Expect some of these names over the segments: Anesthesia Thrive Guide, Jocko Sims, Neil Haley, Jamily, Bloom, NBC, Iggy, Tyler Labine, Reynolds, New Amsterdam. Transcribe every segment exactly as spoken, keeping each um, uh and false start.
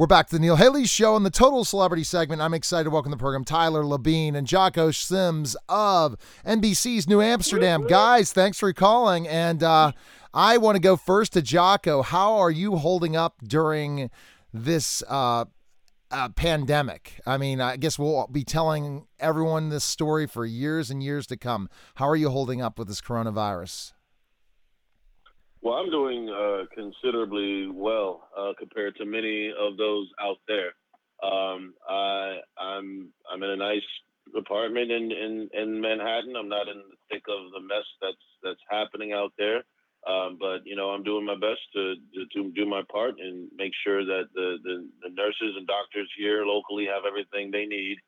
We're back to the Neil Haley Show and the Total Celebrity segment. I'm excited to welcome to the program Tyler Labine and Jocko Sims of N B C's New Amsterdam. Guys, thanks for calling. And uh, I want to go first to Jocko. How are you holding up during this uh, uh, pandemic? I mean, I guess we'll be telling everyone this story for years and years to come. How are you holding up with this coronavirus? Well, I'm doing uh, considerably well uh, compared to many of those out there. Um, I, I'm I'm in a nice apartment in, in, in Manhattan. I'm not in the thick of the mess that's that's happening out there. Um, but you know, I'm doing my best to, to, to do my part and make sure that the, the, the nurses and doctors here locally have everything they need,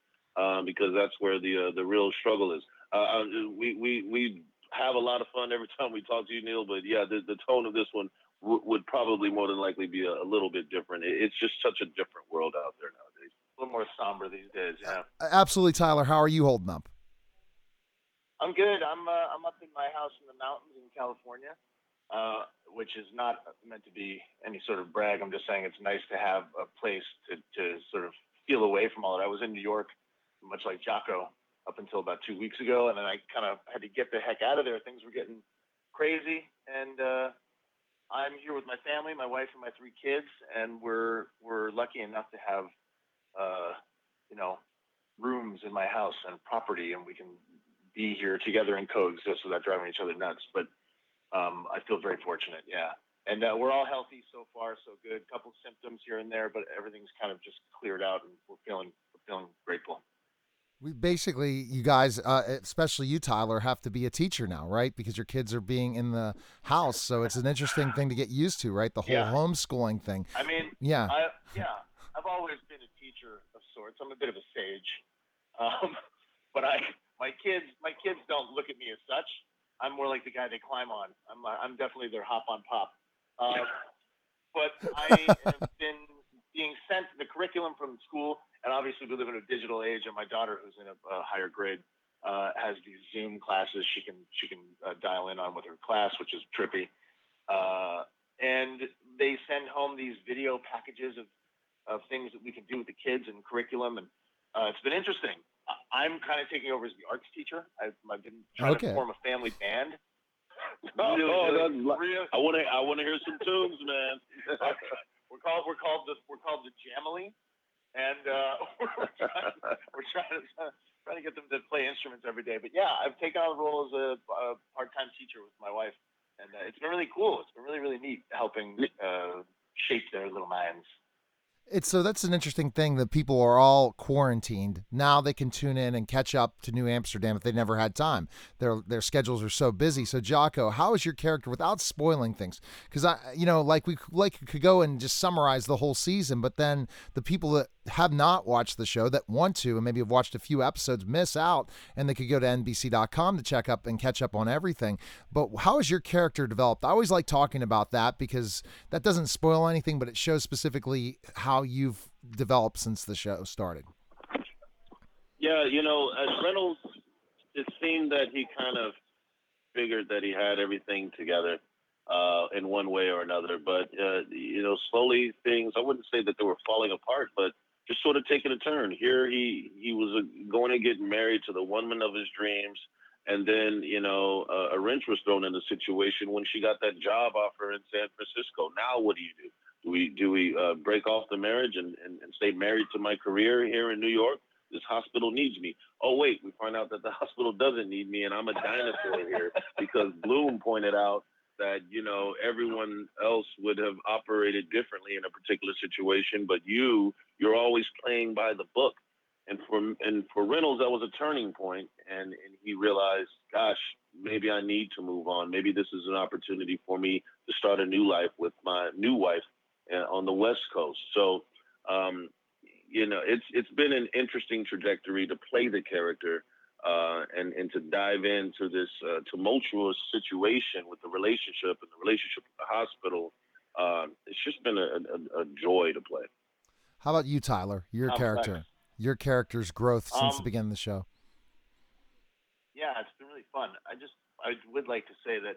um, because that's where the uh, the real struggle is. Uh, we we we. have a lot of fun every time we talk to you, Neil, but yeah, the, the tone of this one w- would probably more than likely be a, a little bit different. It, it's just such a different world out there nowadays. A little more somber these days, yeah. Uh, absolutely, Tyler. How are you holding up? I'm good. I'm uh, I'm up in my house in the mountains in California, uh, which is not meant to be any sort of brag. I'm just saying it's nice to have a place to, to sort of feel away from all that. I was in New York, much like Jocko, up until about two weeks ago, and then I kind of had to get the heck out of there. Things were getting crazy, and uh, I'm here with my family, my wife, and my three kids, and we're we're lucky enough to have, uh, you know, rooms in my house and property, and we can be here together and coexist without driving each other nuts. But um, I feel very fortunate, yeah. And uh, we're all healthy so far, so good. A couple symptoms here and there, but everything's kind of just cleared out, and we're feeling we're feeling grateful. We basically, you guys, uh, especially you, Tyler, have to be a teacher now, right? Because your kids are being in the house, so it's an interesting thing to get used to, right? The whole yeah. homeschooling thing. I mean, yeah, I, yeah. I've always been a teacher of sorts. I'm a bit of a sage, um, but I, my kids, my kids don't look at me as such. I'm more like the guy they climb on. I'm, I'm definitely their hop on pop. Uh, but I have been being sent the curriculum from school. And obviously, we live in a digital age, and my daughter, who's in a, a higher grade, uh, has these Zoom classes she can she can uh, dial in on with her class, which is trippy. Uh, and they send home these video packages of, of things that we can do with the kids and curriculum, and uh, it's been interesting. I'm kind of taking over as the arts teacher. I've, I've been trying okay. to form a family band. no, no, no, I want to I want to hear some tunes, man. we're called we're called the we're called the Jamily. And uh, we're, trying, we're trying, to, trying to get them to play instruments every day. But, yeah, I've taken on the role as a, a part-time teacher with my wife. And uh, it's been really cool. It's been really, really neat helping uh, shape their little minds. It's so that's an interesting thing that people are all quarantined. Now they can tune in and catch up to New Amsterdam if they never had time. Their their schedules are so busy. So Jocko, how is your character without spoiling things? Because I, you know, like we like could go and just summarize the whole season, but then the people that have not watched the show that want to and maybe have watched a few episodes miss out, and they could go to N B C dot com to check up and catch up on everything. But how is your character developed? I always like talking about that because that doesn't spoil anything, but it shows specifically how. How you've developed since the show started. Yeah, you know, as Reynolds, it seemed that he kind of figured that he had everything together uh, in one way or another. But, uh, you know, slowly things, I wouldn't say that they were falling apart, but just sort of taking a turn. Here he, he was going to get married to the woman of his dreams. And then, you know, a, a wrench was thrown in the situation when she got that job offer in San Francisco. Now what do you do? Do we do we uh, break off the marriage and, and, and stay married to my career here in New York? This hospital needs me. Oh, wait, we find out that the hospital doesn't need me and I'm a dinosaur here because Bloom pointed out that, you know, everyone else would have operated differently in a particular situation, but you, you're always playing by the book. And for and for Reynolds, that was a turning point, and, and he realized, gosh, maybe I need to move on. Maybe this is an opportunity for me to start a new life with my new wife on the West Coast. So, um, you know, it's it's been an interesting trajectory to play the character uh, and, and to dive into this uh, tumultuous situation with the relationship and the relationship with the hospital. Uh, it's just been a, a, a joy to play. How about you, Tyler, your oh, character, thanks. your character's growth since um, the beginning of the show? Yeah, it's been really fun. I just, I would like to say that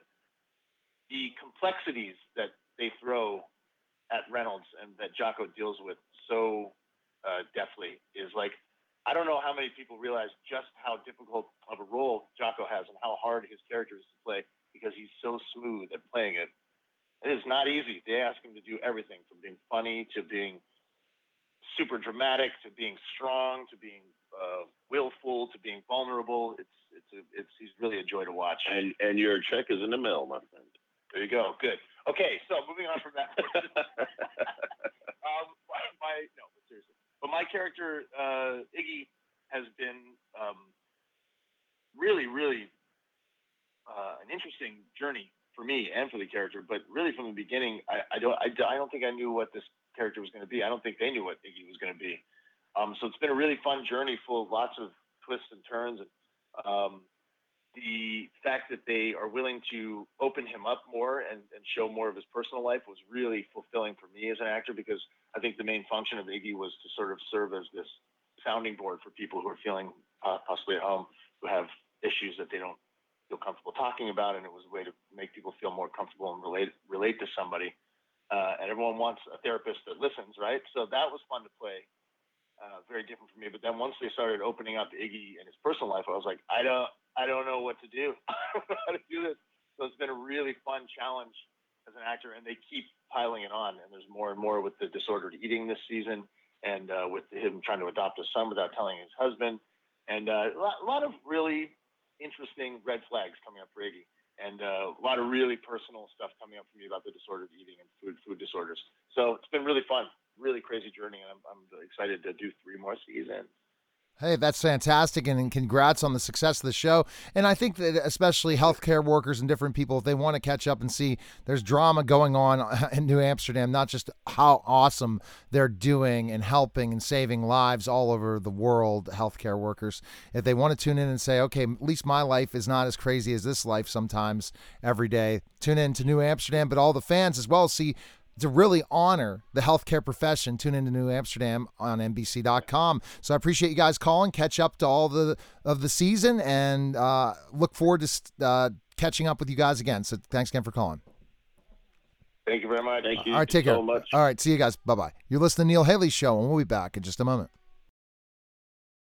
the complexities that they throw at Reynolds and that Jocko deals with so uh, deftly is like, I don't know how many people realize just how difficult of a role Jocko has and how hard his character is to play because he's so smooth at playing it. It is not easy. They ask him to do everything from being funny to being super dramatic to being strong to being uh, willful to being vulnerable. It's it's a, it's he's really a joy to watch. And and your check is in the mail, my friend. There you go. Good. Okay, so moving on from that. um, my, my no, but seriously. But my character uh, Iggy has been um, really, really uh, an interesting journey for me and for the character. But really, from the beginning, I, I don't, I, I don't think I knew what this character was going to be. I don't think they knew what Iggy was going to be. Um, so it's been a really fun journey, full of lots of twists and turns. And um, the fact that they are willing to open him up more and, and show more of his personal life was really fulfilling for me as an actor, because I think the main function of Iggy was to sort of serve as this sounding board for people who are feeling uh, possibly at home, who have issues that they don't feel comfortable talking about, and it was a way to make people feel more comfortable and relate relate to somebody. Uh, and everyone wants a therapist that listens, right? So that was fun to play. Uh, very different for me. But then once they started opening up Iggy and his personal life, I was like, I don't, I don't know what to do. I don't know how to do this. So it's been a really fun challenge as an actor, and they keep piling it on. And there's more and more with the disordered eating this season, and uh, with him trying to adopt a son without telling his husband, and uh, a lot of really interesting red flags coming up for Iggy. And uh, a lot of really personal stuff coming up for me about the disordered eating and food food disorders. So it's been really fun, really crazy journey, and I'm, I'm excited to do three more seasons. Hey, that's fantastic, and congrats on the success of the show. And I think that especially healthcare workers and different people, if they want to catch up and see there's drama going on in New Amsterdam, not just how awesome they're doing and helping and saving lives all over the world, healthcare workers, if they want to tune in and say, okay, at least my life is not as crazy as this life sometimes every day, tune in to New Amsterdam, but all the fans as well, see, to really honor the healthcare profession, tune into New Amsterdam on N B C dot com. So I appreciate you guys calling, catch up to all the of the season, and uh, look forward to uh, catching up with you guys again. So thanks again for calling. Thank you very much. Thank you. All right, take care. All right, see you guys. Bye bye. You're listening to Neil Haley's show, and we'll be back in just a moment.